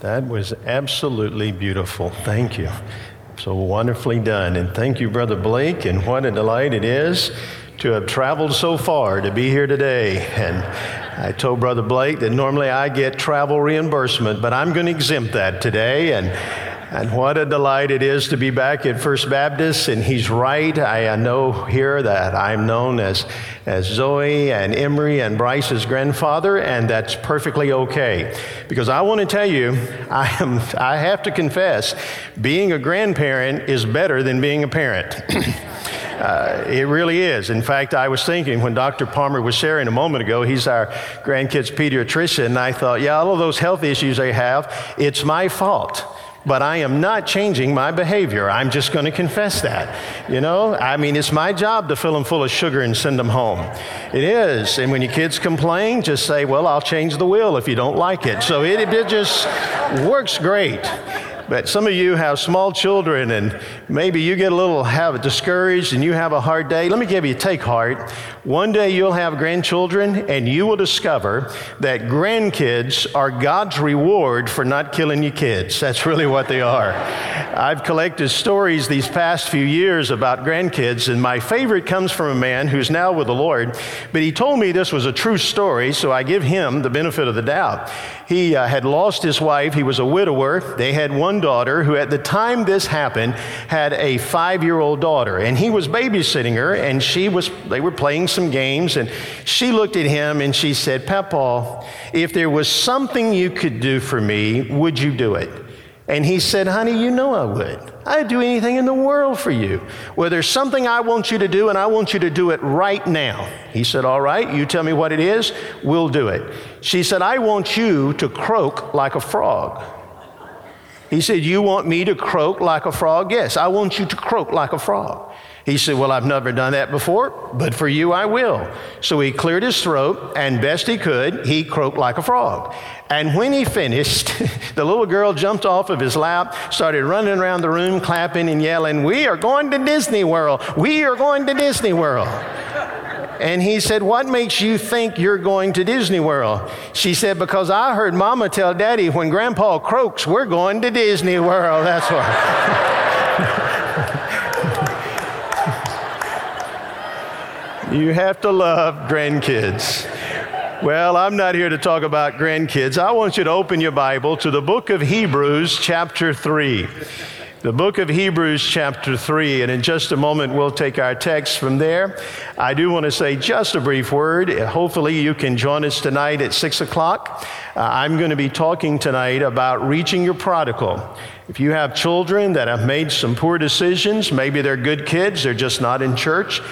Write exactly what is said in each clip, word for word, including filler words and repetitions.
That was absolutely beautiful. Thank you. So wonderfully done. And thank you, Brother Blake. And what a delight it is to have traveled so far to be here today. And I told Brother Blake that normally I get travel reimbursement, but I'm going to exempt that today. And and what a delight it is to be back at First Baptist. And he's right. I know here that I'm known as, as Zoe and Emery and Bryce's grandfather, and that's perfectly okay. Because I want to tell you, I am I have to confess, being a grandparent is better than being a parent. Uh, it really is. In fact, I was thinking when Doctor Palmer was sharing a moment ago, he's our grandkids pediatrician, and I thought, yeah, all of those health issues they have, it's my fault. But I am not changing my behavior. I'm just going to confess that. You know, I mean, it's my job to fill them full of sugar and send them home. It is. And when your kids complain, just say, well, I'll change the wheel if you don't like it. So it, it just works great. But some of you have small children, and maybe you get a little have discouraged and you have a hard day. Let me give you a take heart. One day you'll have grandchildren, and you will discover that grandkids are God's reward for not killing your kids. That's really what they are. I've collected stories these past few years about grandkids, and my favorite comes from a man who's now with the Lord, but he told me this was a true story, so I give him the benefit of the doubt. He uh, had lost his wife. He was a widower. They had one daughter who at the time this happened had a five-year-old daughter, and he was babysitting her, and she was they were playing some games, and she looked at him and she said, "Papa, if there was something you could do for me, would you do it?" And he said, "Honey, you know I would. I'd do anything in the world for you. Well, there's something I want you to do, and I want you to do it right now." He said, "All right, you tell me what it is, we'll do it." She said, "I want you to croak like a frog." He said, "You want me to croak like a frog?" "Yes, I want you to croak like a frog." He said, "Well, I've never done that before, but for you, I will." So he cleared his throat, and best he could, he croaked like a frog. And when he finished, the little girl jumped off of his lap, started running around the room, clapping and yelling, "We are going to Disney World. We are going to Disney World." And he said, "What makes you think you're going to Disney World?" She said, "Because I heard Mama tell Daddy when Grandpa croaks, we're going to Disney World. That's why." You have to love grandkids. Well, I'm not here to talk about grandkids. I want you to open your Bible to the book of Hebrews, chapter three. The book of Hebrews chapter three, and in just a moment we'll take our text from there. I do want to say just a brief word. Hopefully you can join us tonight at six o'clock. Uh, I'm going to be talking tonight about reaching your prodigal. If you have children that have made some poor decisions, maybe they're good kids, they're just not in church.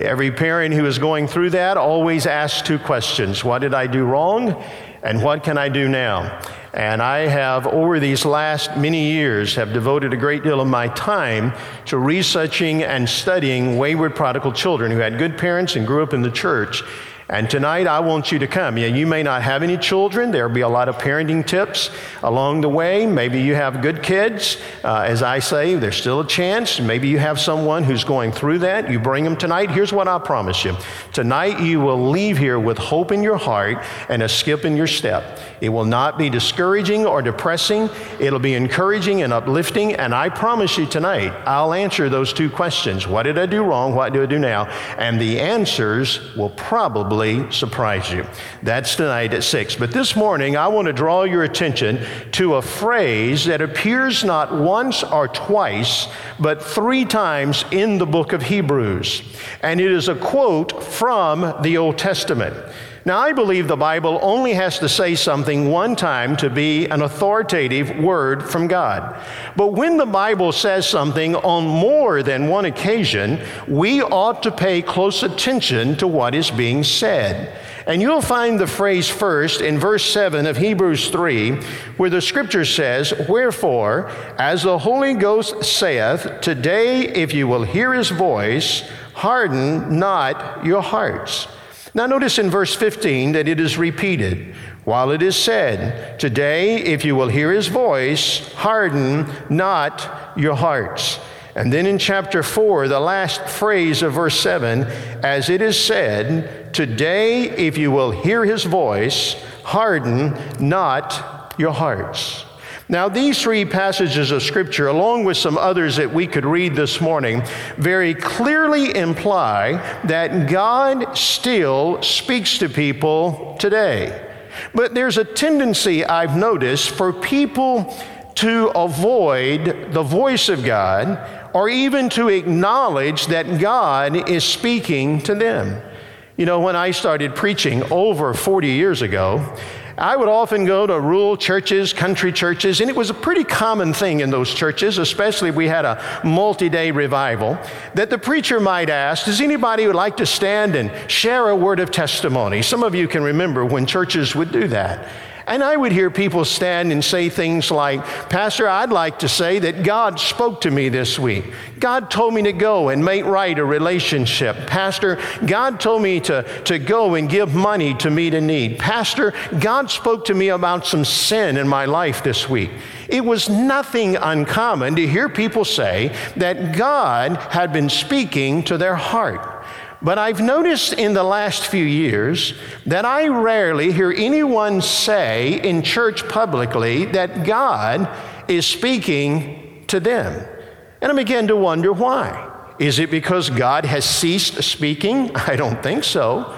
Every parent who is going through that always asks two questions. What did I do wrong? And what can I do now? And I have, over these last many years, have devoted a great deal of my time to researching and studying wayward prodigal children who had good parents and grew up in the church. And tonight, I want you to come. Yeah, you may not have any children. There'll be a lot of parenting tips along the way. Maybe you have good kids. Uh, as I say, there's still a chance. Maybe you have someone who's going through that. You bring them tonight. Here's what I promise you. Tonight, you will leave here with hope in your heart and a skip in your step. It will not be discouraging or depressing. It'll be encouraging and uplifting. And I promise you tonight, I'll answer those two questions. What did I do wrong? What do I do now? And the answers will probably surprise you. That's tonight at six. But this morning, I want to draw your attention to a phrase that appears not once or twice, but three times in the book of Hebrews. And it is a quote from the Old Testament. Now, I believe the Bible only has to say something one time to be an authoritative word from God. But when the Bible says something on more than one occasion, we ought to pay close attention to what is being said. And you'll find the phrase first in verse seven of Hebrews three, where the scripture says, "Wherefore, as the Holy Ghost saith, today if you will hear his voice, harden not your hearts." Now notice in verse fifteen that it is repeated. While it is said, "Today, if you will hear his voice, harden not your hearts." And then in chapter four, the last phrase of verse seven, "As it is said, today, if you will hear his voice, harden not your hearts." Now, these three passages of Scripture, along with some others that we could read this morning, very clearly imply that God still speaks to people today. But there's a tendency I've noticed for people to avoid the voice of God, or even to acknowledge that God is speaking to them. You know, when I started preaching over forty years ago, I would often go to rural churches, country churches, and it was a pretty common thing in those churches, especially if we had a multi-day revival, that the preacher might ask, does anybody who would like to stand and share a word of testimony? Some of you can remember when churches would do that. And I would hear people stand and say things like, Pastor, I'd like to say that God spoke to me this week. God told me to go and make right a relationship. Pastor, God told me to, to go and give money to meet a need. Pastor, God spoke to me about some sin in my life this week. It was nothing uncommon to hear people say that God had been speaking to their heart. But I've noticed in the last few years that I rarely hear anyone say in church publicly that God is speaking to them. And I begin to wonder why. Is it because God has ceased speaking? I don't think so.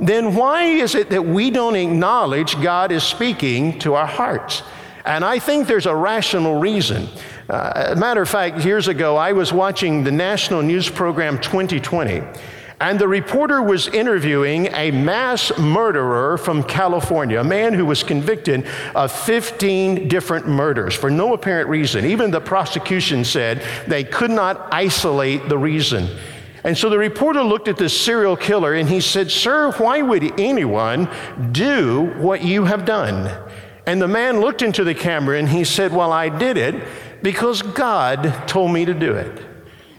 Then why is it that we don't acknowledge God is speaking to our hearts? And I think there's a rational reason. Uh, as a matter of fact, years ago, I was watching the national news program twenty twenty. And the reporter was interviewing a mass murderer from California, a man who was convicted of fifteen different murders for no apparent reason. Even the prosecution said they could not isolate the reason. And so the reporter looked at this serial killer and he said, "Sir, why would anyone do what you have done?" And the man looked into the camera and he said, "Well, I did it because God told me to do it."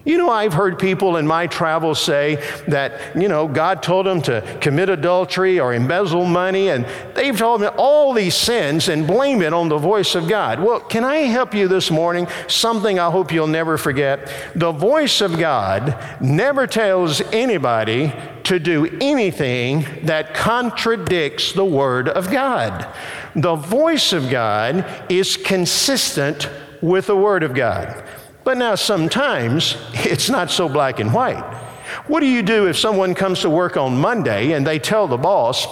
You know, I've heard people in my travels say that, you know, God told them to commit adultery or embezzle money, and they've told me all these sins and blame it on the voice of God. Well, can I help you this morning? Something I hope you'll never forget. The voice of God never tells anybody to do anything that contradicts the Word of God. The voice of God is consistent with the Word of God. But now sometimes it's not so black and white. What do you do if someone comes to work on Monday and they tell the boss,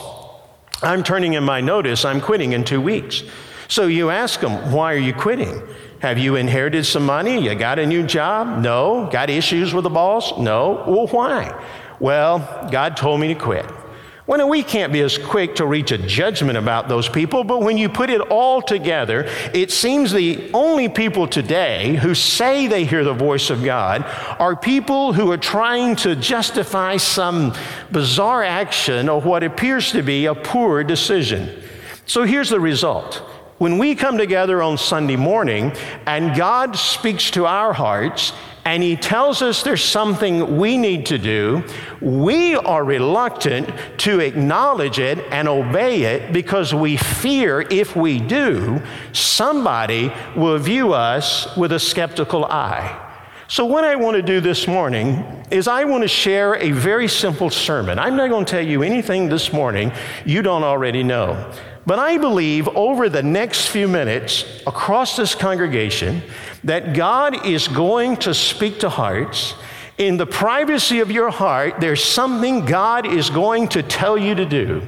I'm turning in my notice, I'm quitting in two weeks. So you ask them, why are you quitting? Have you inherited some money? You got a new job? No. Got issues with the boss? No. Well, why? Well, God told me to quit. Well, no, we can't be as quick to reach a judgment about those people, but when you put it all together, it seems the only people today who say they hear the voice of God are people who are trying to justify some bizarre action or what appears to be a poor decision. So here's the result. When we come together on Sunday morning and God speaks to our hearts, and he tells us there's something we need to do, we are reluctant to acknowledge it and obey it because we fear if we do, somebody will view us with a skeptical eye. So what I want to do this morning is I want to share a very simple sermon. I'm not going to tell you anything this morning you don't already know. But I believe over the next few minutes across this congregation that God is going to speak to hearts. In the privacy of your heart, there's something God is going to tell you to do.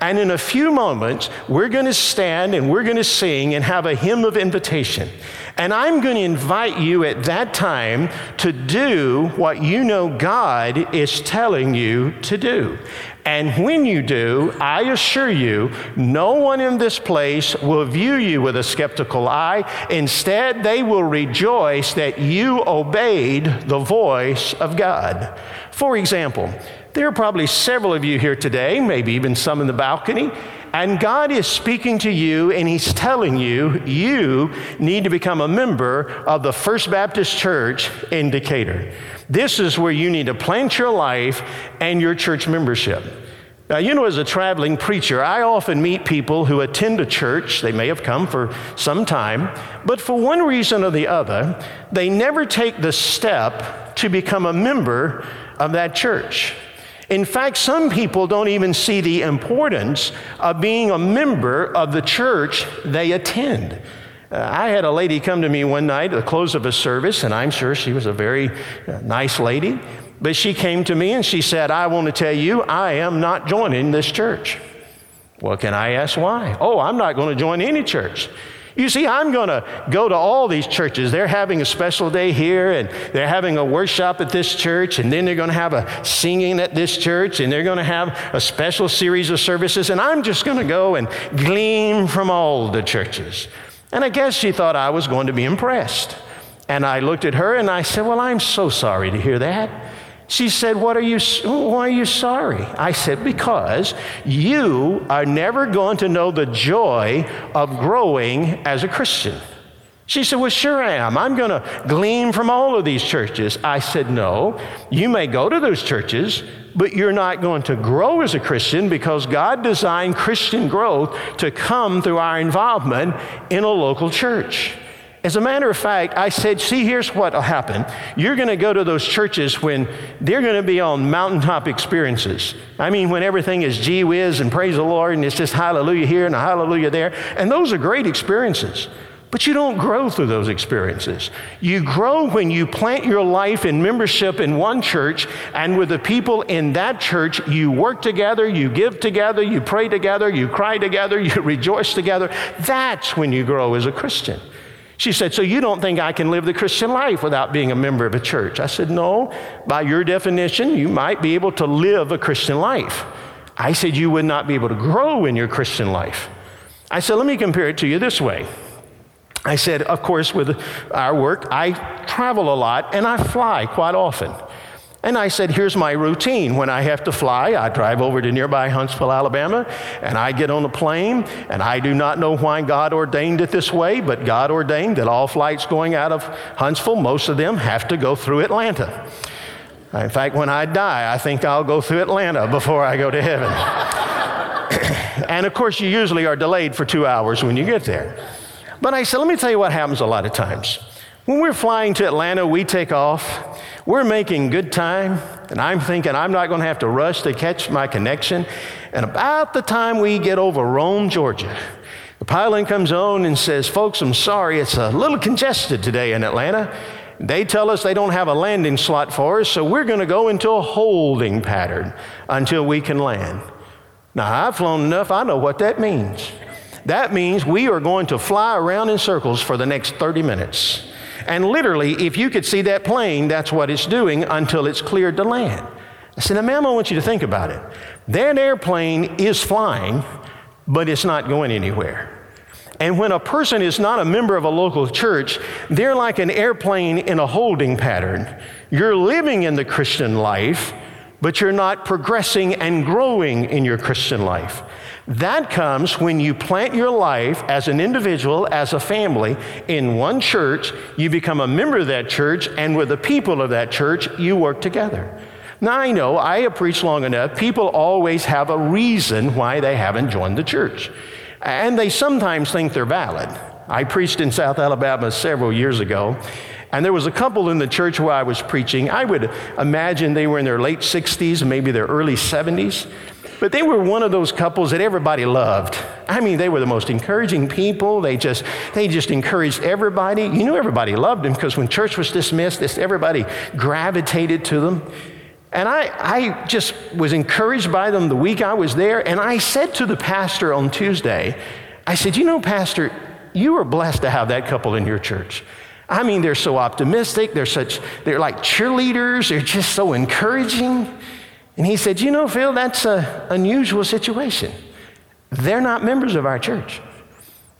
And in a few moments, we're going to stand and we're going to sing and have a hymn of invitation. And I'm going to invite you at that time to do what you know God is telling you to do. And when you do, I assure you, no one in this place will view you with a skeptical eye. Instead, they will rejoice that you obeyed the voice of God. For example, there are probably several of you here today, maybe even some in the balcony, and God is speaking to you and he's telling you, you need to become a member of the First Baptist Church in Decatur. This is where you need to plant your life and your church membership. Now, you know, as a traveling preacher, I often meet people who attend a church. They may have come for some time, but for one reason or the other, they never take the step to become a member of that church. In fact, some people don't even see the importance of being a member of the church they attend. Uh, I had a lady come to me one night at the close of a service, and I'm sure she was a very nice lady, but she came to me and she said, I want to tell you, I am not joining this church. Well, can I ask why? Oh, I'm not going to join any church. You see, I'm going to go to all these churches. They're having a special day here, and they're having a workshop at this church, and then they're going to have a singing at this church, and they're going to have a special series of services, and I'm just going to go and glean from all the churches. And I guess she thought I was going to be impressed. And I looked at her, and I said, well, I'm so sorry to hear that. She said, what are you, why are you sorry? I said, because you are never going to know the joy of growing as a Christian. She said, well, sure I am. I'm going to glean from all of these churches. I said, no, you may go to those churches, but you're not going to grow as a Christian, because God designed Christian growth to come through our involvement in a local church. As a matter of fact, I said, see, here's what will happen. You're going to go to those churches when they're going to be on mountaintop experiences. I mean, when everything is gee whiz and praise the Lord, and it's just hallelujah here and a hallelujah there. And those are great experiences. But you don't grow through those experiences. You grow when you plant your life in membership in one church, and with the people in that church, you work together, you give together, you pray together, you cry together, you rejoice together. That's when you grow as a Christian. She said, so you don't think I can live the Christian life without being a member of a church? I said, no, by your definition, you might be able to live a Christian life. I said, you would not be able to grow in your Christian life. I said, let me compare it to you this way. I said, of course, with our work, I travel a lot and I fly quite often. And I said, here's my routine. When I have to fly, I drive over to nearby Huntsville, Alabama, and I get on a plane, and I do not know why God ordained it this way, but God ordained that all flights going out of Huntsville, most of them have to go through Atlanta. In fact, when I die, I think I'll go through Atlanta before I go to heaven. And of course, you usually are delayed for two hours when you get there. But I said, let me tell you what happens a lot of times. When we're flying to Atlanta, we take off, we're making good time, and I'm thinking I'm not going to have to rush to catch my connection. And about the time we get over Rome, Georgia, the pilot comes on and says, folks, I'm sorry, it's a little congested today in Atlanta. They tell us they don't have a landing slot for us, so we're going to go into a holding pattern until we can land. Now, I've flown enough, I know what that means. That means we are going to fly around in circles for the next thirty minutes. And literally, if you could see that plane, that's what it's doing until it's cleared to land. I said, now, ma'am, I want you to think about it. That airplane is flying, but it's not going anywhere. And when a person is not a member of a local church, they're like an airplane in a holding pattern. You're living in the Christian life, but you're not progressing and growing in your Christian life. That comes when you plant your life as an individual, as a family, in one church. You become a member of that church, and with the people of that church, you work together. Now, I know, I have preached long enough, people always have a reason why they haven't joined the church. And they sometimes think they're valid. I preached in South Alabama several years ago, and there was a couple in the church where I was preaching. I would imagine they were in their late sixties, maybe their early seventies. But they were one of those couples that everybody loved. I mean, they were the most encouraging people. They just they just encouraged everybody. You knew everybody loved them, because when church was dismissed, this, everybody gravitated to them. And I, I just was encouraged by them the week I was there. And I said to the pastor on Tuesday, I said, you know, Pastor, you are blessed to have that couple in your church. I mean, they're so optimistic. They're such, they're like cheerleaders. They're just so encouraging. And he said, you know, Phil, that's an unusual situation. They're not members of our church.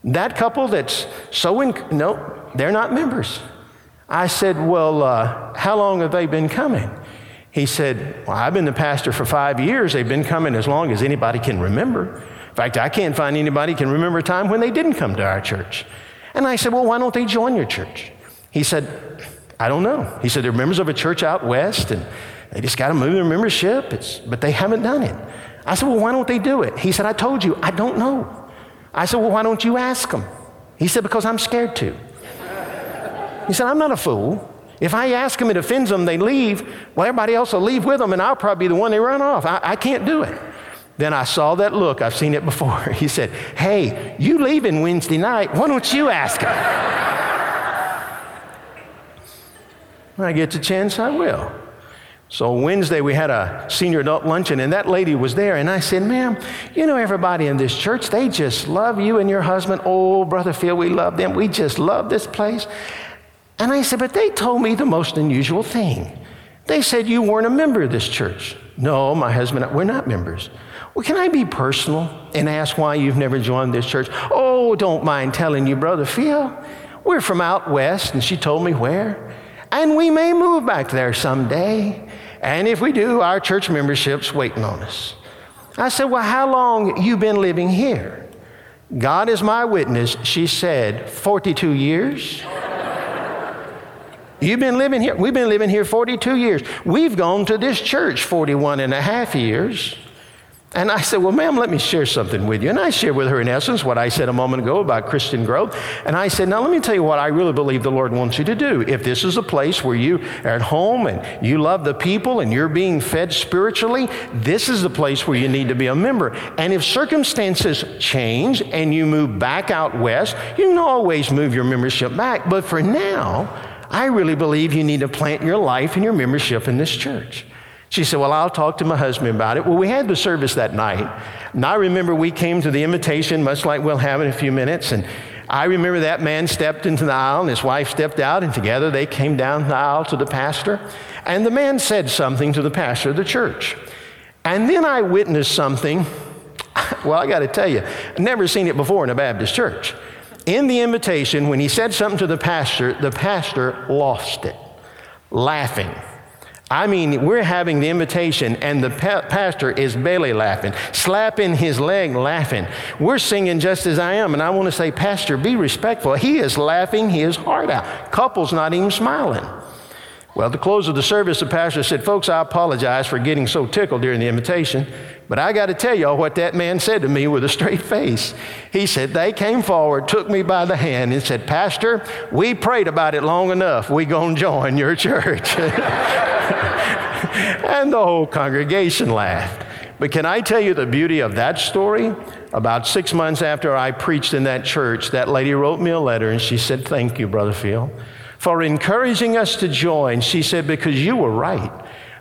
That couple that's so, inc- no, they're not members. I said, well, uh, how long have they been coming? He said, well, I've been the pastor for five years. They've been coming as long as anybody can remember. In fact, I can't find anybody can remember a time when they didn't come to our church. And I said, well, why don't they join your church? He said, I don't know. He said, they're members of a church out west, and they just got to move their membership, it's, but they haven't done it. I said, well, why don't they do it? He said, I told you, I don't know. I said, well, why don't you ask them? He said, because I'm scared to. He said, I'm not a fool. If I ask them, it offends them, they leave. Well, everybody else will leave with them, and I'll probably be the one they run off. I, I can't do it. Then I saw that look. I've seen it before. He said, hey, you leaving Wednesday night. Why don't you ask him? When I get the chance, I will. So Wednesday we had a senior adult luncheon, and that lady was there. And I said, ma'am, you know everybody in this church, they just love you and your husband. Oh, Brother Phil, we love them. We just love this place. And I said, but they told me the most unusual thing. They said you weren't a member of this church. No, my husband, we're not members. Well, can I be personal and ask why you've never joined this church? Oh, don't mind telling you, Brother Phil. We're from out west, and she told me where. And we may move back there someday. And if we do, our church membership's waiting on us. I said, well, how long you been living here? God is my witness, she said, forty-two years. You've been living here? We've been living here forty-two years. We've gone to this church forty-one and a half years. And I said, well, ma'am, let me share something with you. And I shared with her, in essence, what I said a moment ago about Christian growth. And I said, now, let me tell you what I really believe the Lord wants you to do. If this is a place where you are at home and you love the people and you're being fed spiritually, this is the place where you need to be a member. And if circumstances change and you move back out west, you can always move your membership back. But for now, I really believe you need to plant your life and your membership in this church. She said, well, I'll talk to my husband about it. Well, we had the service that night. And I remember we came to the invitation, much like we'll have in a few minutes. And I remember that man stepped into the aisle and his wife stepped out. And together they came down the aisle to the pastor. And the man said something to the pastor of the church. And then I witnessed something. Well, I got to tell you, I've never seen it before in a Baptist church. In the invitation, when he said something to the pastor, the pastor lost it, laughing. I mean, we're having the invitation, and the pa- pastor is belly laughing, slapping his leg, laughing. We're singing Just As I Am, and I want to say, pastor, be respectful. He is laughing his heart out. Couple's not even smiling. Well, at the close of the service, the pastor said, folks, I apologize for getting so tickled during the invitation, but I got to tell y'all what that man said to me with a straight face. He said, they came forward, took me by the hand, and said, pastor, we prayed about it long enough. We gonna join your church. And the whole congregation laughed. But can I tell you the beauty of that story? About six months after I preached in that church, that lady wrote me a letter, and she said, thank you, Brother Phil, for encouraging us to join. She said, because you were right.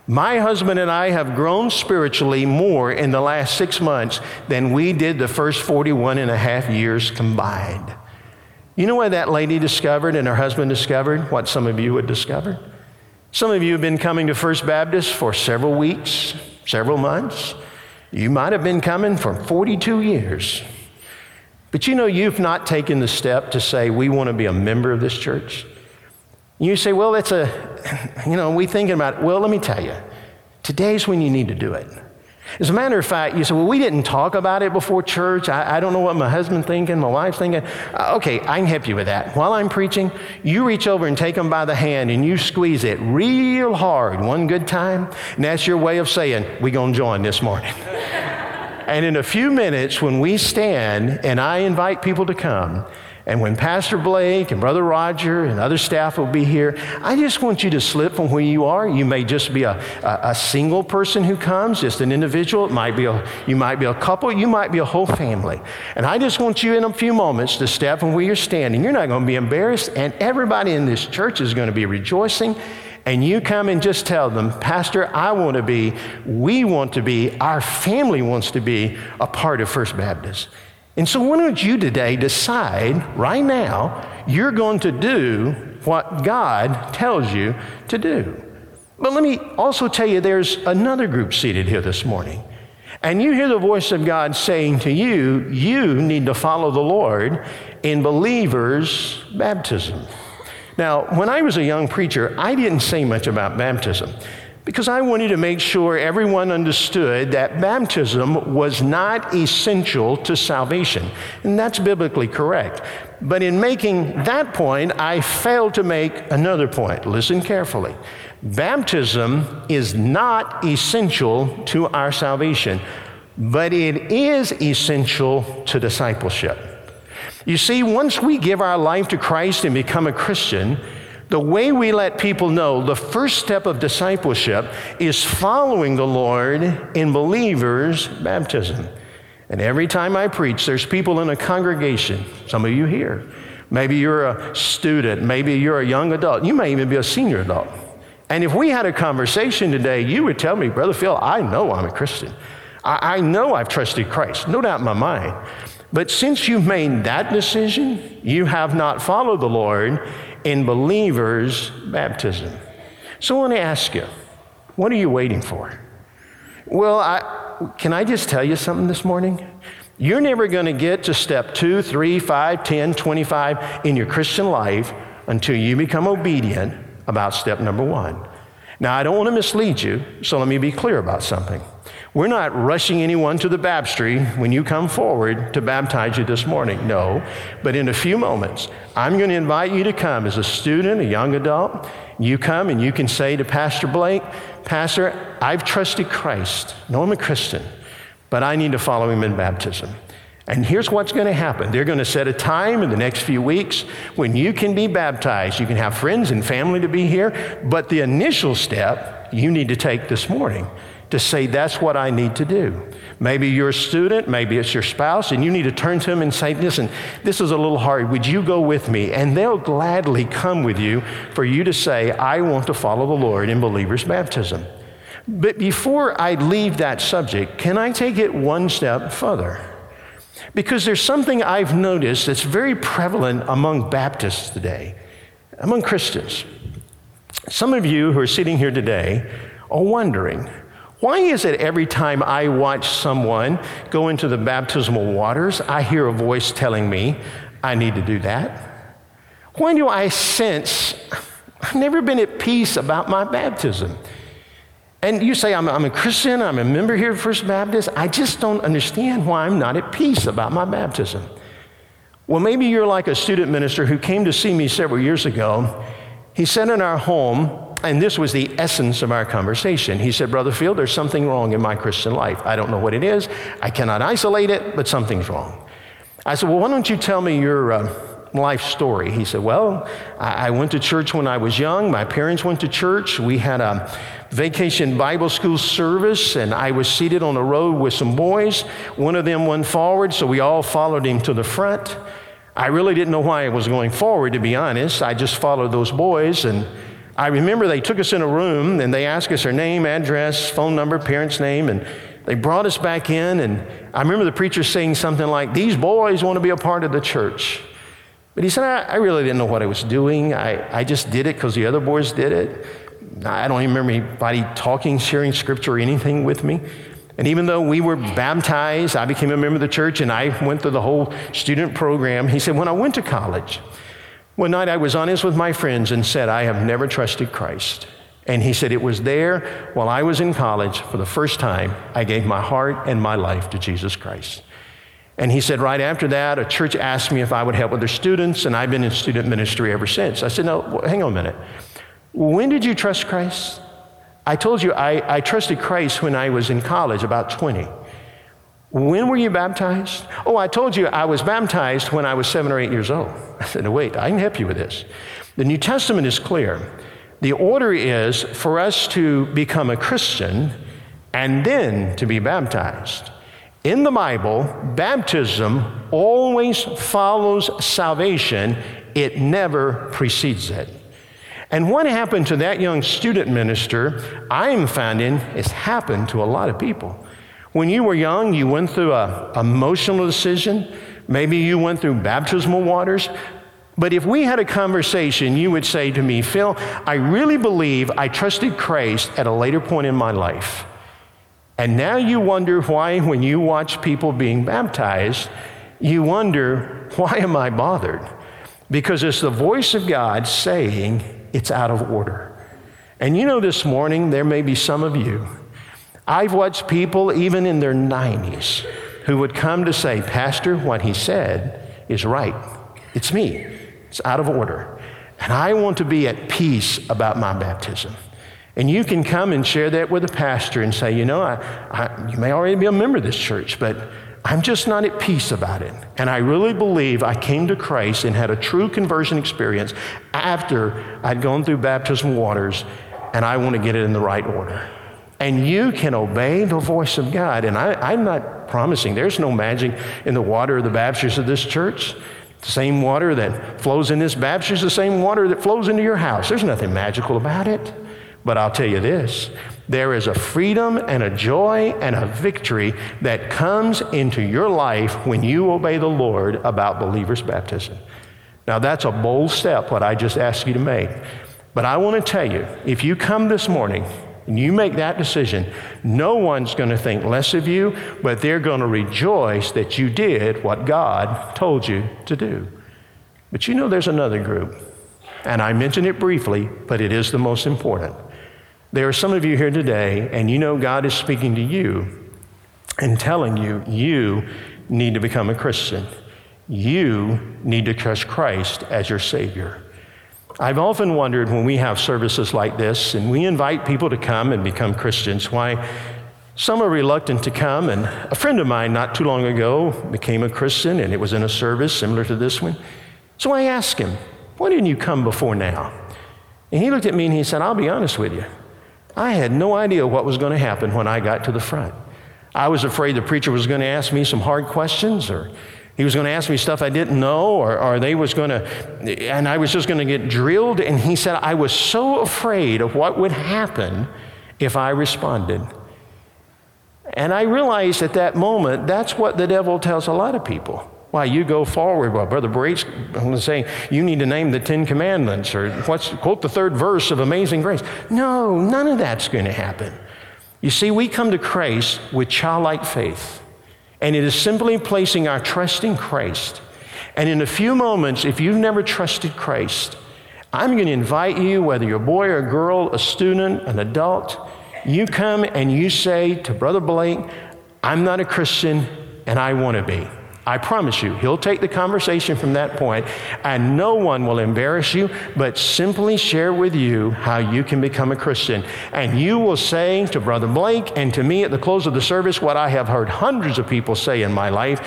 My husband and I have grown spiritually more in the last six months than we did the first forty-one and a half years combined. You know what that lady discovered and her husband discovered? What some of you would discover? Some of you have been coming to First Baptist for several weeks, several months. You might have been coming for forty-two years. But you know, you've not taken the step to say, we want to be a member of this church. You say, well, that's a, you know, we thinking about it. Well, let me tell you, today's when you need to do it. As a matter of fact, you say, well, we didn't talk about it before church. I, I don't know what my husband's thinking, my wife's thinking. Uh, okay, I can help you with that. While I'm preaching, you reach over and take them by the hand and you squeeze it real hard one good time. And that's your way of saying, we're going to join this morning. And in a few minutes, when we stand and I invite people to come, and when Pastor Blake and Brother Roger and other staff will be here, I just want you to slip from where you are. You may just be a, a, a single person who comes, just an individual. It might be a, you might be a couple. You might be a whole family. And I just want you in a few moments to step from where you're standing. You're not going to be embarrassed, and everybody in this church is going to be rejoicing. And you come and just tell them, Pastor, I want to be, we want to be, our family wants to be a part of First Baptist. And so why don't you today decide right now you're going to do what God tells you to do. But let me also tell you there's another group seated here this morning. And you hear the voice of God saying to you, you need to follow the Lord in believers' baptism. Now, when I was a young preacher, I didn't say much about baptism, because I wanted to make sure everyone understood that baptism was not essential to salvation. And that's biblically correct. But in making that point, I failed to make another point. Listen carefully. Baptism is not essential to our salvation, but it is essential to discipleship. You see, once we give our life to Christ and become a Christian, The way we let people know the first step of discipleship is following the Lord in believers' baptism. And every time I preach, there's people in a congregation, some of you here. Maybe you're a student, maybe you're a young adult, you may even be a senior adult. And if we had a conversation today, you would tell me, Brother Phil, I know I'm a Christian. I, I know I've trusted Christ, no doubt in my mind. But since you've made that decision, you have not followed the Lord in believers' baptism. So let me ask you, what are you waiting for? Well, I, can I just tell you something this morning? You're never going to get to step two, three, five, ten, twenty-five in your Christian life until you become obedient about step number one. Now, I don't want to mislead you, so let me be clear about something. We're not rushing anyone to the baptistry when you come forward to baptize you this morning, no. But in a few moments, I'm going to invite you to come as a student, a young adult. You come and you can say to Pastor Blake, Pastor, I've trusted Christ. No, I'm a Christian, but I need to follow him in baptism. And here's what's going to happen. They're going to set a time in the next few weeks when you can be baptized. You can have friends and family to be here, but the initial step you need to take this morning to say, that's what I need to do. Maybe you're a student, maybe it's your spouse, and you need to turn to them and say, listen, this is a little hard. Would you go with me? And they'll gladly come with you for you to say, I want to follow the Lord in believers' baptism. But before I leave that subject, can I take it one step further? Because there's something I've noticed that's very prevalent among Baptists today, among Christians. Some of you who are sitting here today are wondering, why is it every time I watch someone go into the baptismal waters, I hear a voice telling me I need to do that? Why do I sense I've never been at peace about my baptism? And you say, I'm, I'm a Christian, I'm a member here at First Baptist, I just don't understand why I'm not at peace about my baptism. Well, maybe you're like a student minister who came to see me several years ago. He sat in our home, and this was the essence of our conversation. He said, Brother Phil, there's something wrong in my Christian life. I don't know what it is, I cannot isolate it, but something's wrong. I said, well, why don't you tell me your uh, life story? He said, well, I went to church when I was young. My parents went to church. We had a vacation Bible school service, and I was seated on the road with some boys. One of them went forward, so we all followed him to the front. I really didn't know why I was going forward, to be honest. I just followed those boys, and I remember they took us in a room, and they asked us our name, address, phone number, parents' name, and they brought us back in, and I remember the preacher saying something like, these boys want to be a part of the church. But he said, I, I really didn't know what I was doing. I, I just did it because the other boys did it. I don't even remember anybody talking, sharing scripture or anything with me. And even though we were baptized, I became a member of the church and I went through the whole student program. He said, when I went to college, one night I was honest with my friends and said, I have never trusted Christ. And he said, it was there while I was in college for the first time I gave my heart and my life to Jesus Christ. And he said, right after that, a church asked me if I would help with their students, and I've been in student ministry ever since. I said, no, hang on a minute. When did you trust Christ? I told you I, I trusted Christ when I was in college, about twenty. When were you baptized? Oh, I told you I was baptized when I was seven or eight years old. I said, no, wait, I can help you with this. The New Testament is clear. The order is for us to become a Christian and then to be baptized. In the Bible, baptism always follows salvation. It never precedes it. And what happened to that young student minister, I'm finding it's happened to a lot of people. When you were young, you went through an emotional decision. Maybe you went through baptismal waters. But if we had a conversation, you would say to me, Phil, I really believe I trusted Christ at a later point in my life. And now you wonder why, when you watch people being baptized, you wonder, why am I bothered? Because it's the voice of God saying it's out of order. And you know, this morning, there may be some of you. I've watched people, even in their nineties, who would come to say, Pastor, what he said is right. It's me. It's out of order. And I want to be at peace about my baptism. And you can come and share that with a pastor and say, you know, I, I, you may already be a member of this church, but I'm just not at peace about it. And I really believe I came to Christ and had a true conversion experience after I'd gone through baptismal waters, and I want to get it in the right order. And you can obey the voice of God. And I, I'm not promising. There's no magic in the water of the baptism of this church. The same water that flows in this baptism is the same water that flows into your house. There's nothing magical about it. But I'll tell you this, there is a freedom and a joy and a victory that comes into your life when you obey the Lord about believer's baptism. Now, that's a bold step, what I just asked you to make. But I want to tell you, if you come this morning and you make that decision, no one's going to think less of you, but they're going to rejoice that you did what God told you to do. But you know there's another group, and I mentioned it briefly, but it is the most important. There are some of you here today, and you know God is speaking to you and telling you, you need to become a Christian. You need to trust Christ as your Savior. I've often wondered when we have services like this, and we invite people to come and become Christians, why some are reluctant to come. And a friend of mine not too long ago became a Christian, and it was in a service similar to this one. So I asked him, why didn't you come before now? And he looked at me and he said, I'll be honest with you. I had no idea what was going to happen when I got to the front. I was afraid the preacher was going to ask me some hard questions, or he was going to ask me stuff I didn't know, or, or they was going to, and I was just going to get drilled. And he said, I was so afraid of what would happen if I responded. And I realized at that moment, that's what the devil tells a lot of people. Why, you go forward. Well, Brother Brace, I'm saying, you need to name the Ten Commandments, or what's, quote the third verse of Amazing Grace. No, none of that's going to happen. You see, we come to Christ with childlike faith, and it is simply placing our trust in Christ. And in a few moments, if you've never trusted Christ, I'm going to invite you, whether you're a boy or a girl, a student, an adult, you come and you say to Brother Blake, I'm not a Christian, and I want to be. I promise you, he'll take the conversation from that point, and no one will embarrass you, but simply share with you how you can become a Christian. And you will say to Brother Blake and to me at the close of the service what I have heard hundreds of people say in my life,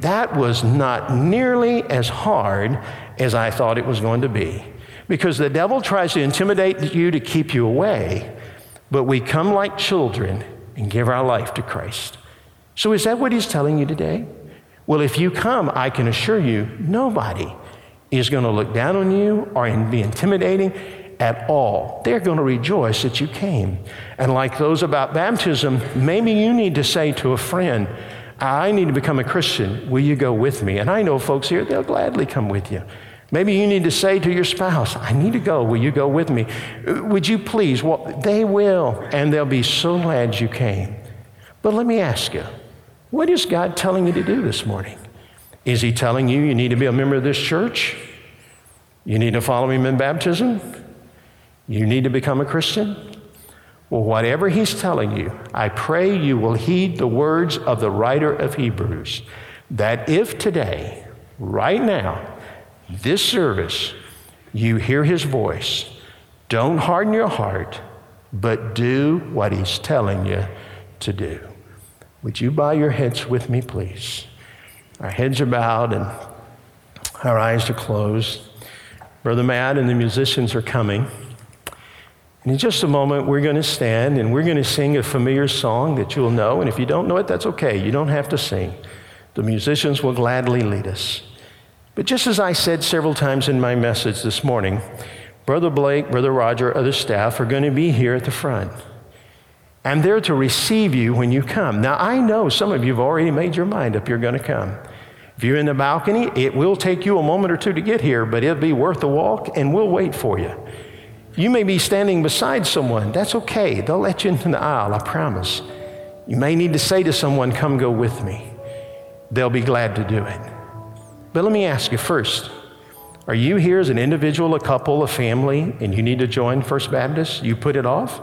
that was not nearly as hard as I thought it was going to be. Because the devil tries to intimidate you to keep you away, but we come like children and give our life to Christ. So is that what he's telling you today? Well, if you come, I can assure you, nobody is going to look down on you or be intimidating at all. They're going to rejoice that you came. And like those about baptism, maybe you need to say to a friend, I need to become a Christian. Will you go with me? And I know folks here, they'll gladly come with you. Maybe you need to say to your spouse, I need to go. Will you go with me? Would you please? Well, they will, and they'll be so glad you came. But let me ask you, what is God telling you to do this morning? Is he telling you you need to be a member of this church? You need to follow him in baptism? You need to become a Christian? Well, whatever he's telling you, I pray you will heed the words of the writer of Hebrews, that if today, right now, this service, you hear his voice, don't harden your heart, but do what he's telling you to do. Would you bow your heads with me, please? Our heads are bowed and our eyes are closed. Brother Matt and the musicians are coming. And in just a moment, we're going to stand and we're going to sing a familiar song that you'll know. And if you don't know it, that's okay. You don't have to sing. The musicians will gladly lead us. But just as I said several times in my message this morning, Brother Blake, Brother Roger, other staff are going to be here at the front. I'm there to receive you when you come. Now, I know some of you have already made your mind up you're going to come. If you're in the balcony, it will take you a moment or two to get here, but it'll be worth the walk, and we'll wait for you. You may be standing beside someone. That's okay. They'll let you into the aisle, I promise. You may need to say to someone, come go with me. They'll be glad to do it. But let me ask you first, are you here as an individual, a couple, a family, and you need to join First Baptist? You put it off?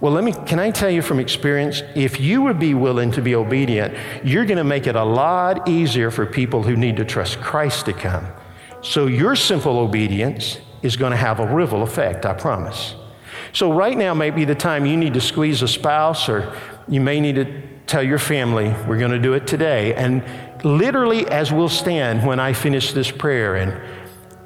Well, let me, can I tell you from experience, if you would be willing to be obedient, you're going to make it a lot easier for people who need to trust Christ to come. So your simple obedience is going to have a ripple effect, I promise. So right now may be the time you need to squeeze a spouse, or you may need to Tell your family, we're going to do it today. And literally, as we'll stand when I finish this prayer, and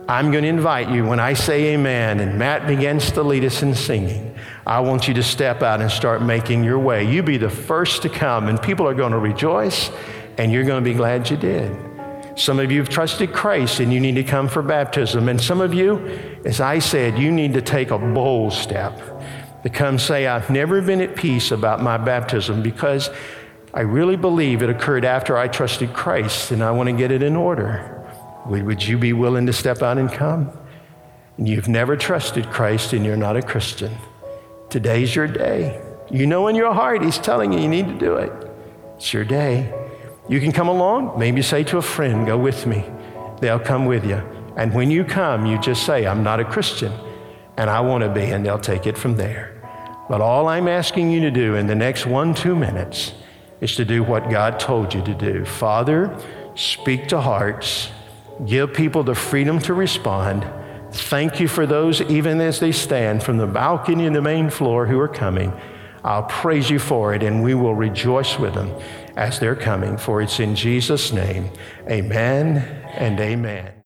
I'm going to invite you, when I say amen and Matt begins to lead us in singing, I want you to step out and start making your way. You be the first to come, and people are going to rejoice, and you're going to be glad you did. Some of you have trusted Christ, and you need to come for baptism. And some of you, as I said, you need to take a bold step to come say, I've never been at peace about my baptism because I really believe it occurred after I trusted Christ, and I want to get it in order. Would you be willing to step out and come? And you've never trusted Christ, and you're not a Christian. Today's your day. You know in your heart He's telling you you need to do it. It's your day. You can come along. Maybe say to a friend, go with me. They'll come with you. And when you come, you just say, I'm not a Christian, and I want to be, and they'll take it from there. But all I'm asking you to do in the next one, two minutes is to do what God told you to do. Father, speak to hearts. Give people the freedom to respond. Thank you for those, even as they stand from the balcony and the main floor, who are coming. I'll praise you for it, and we will rejoice with them as they're coming. For it's in Jesus' name, amen and amen.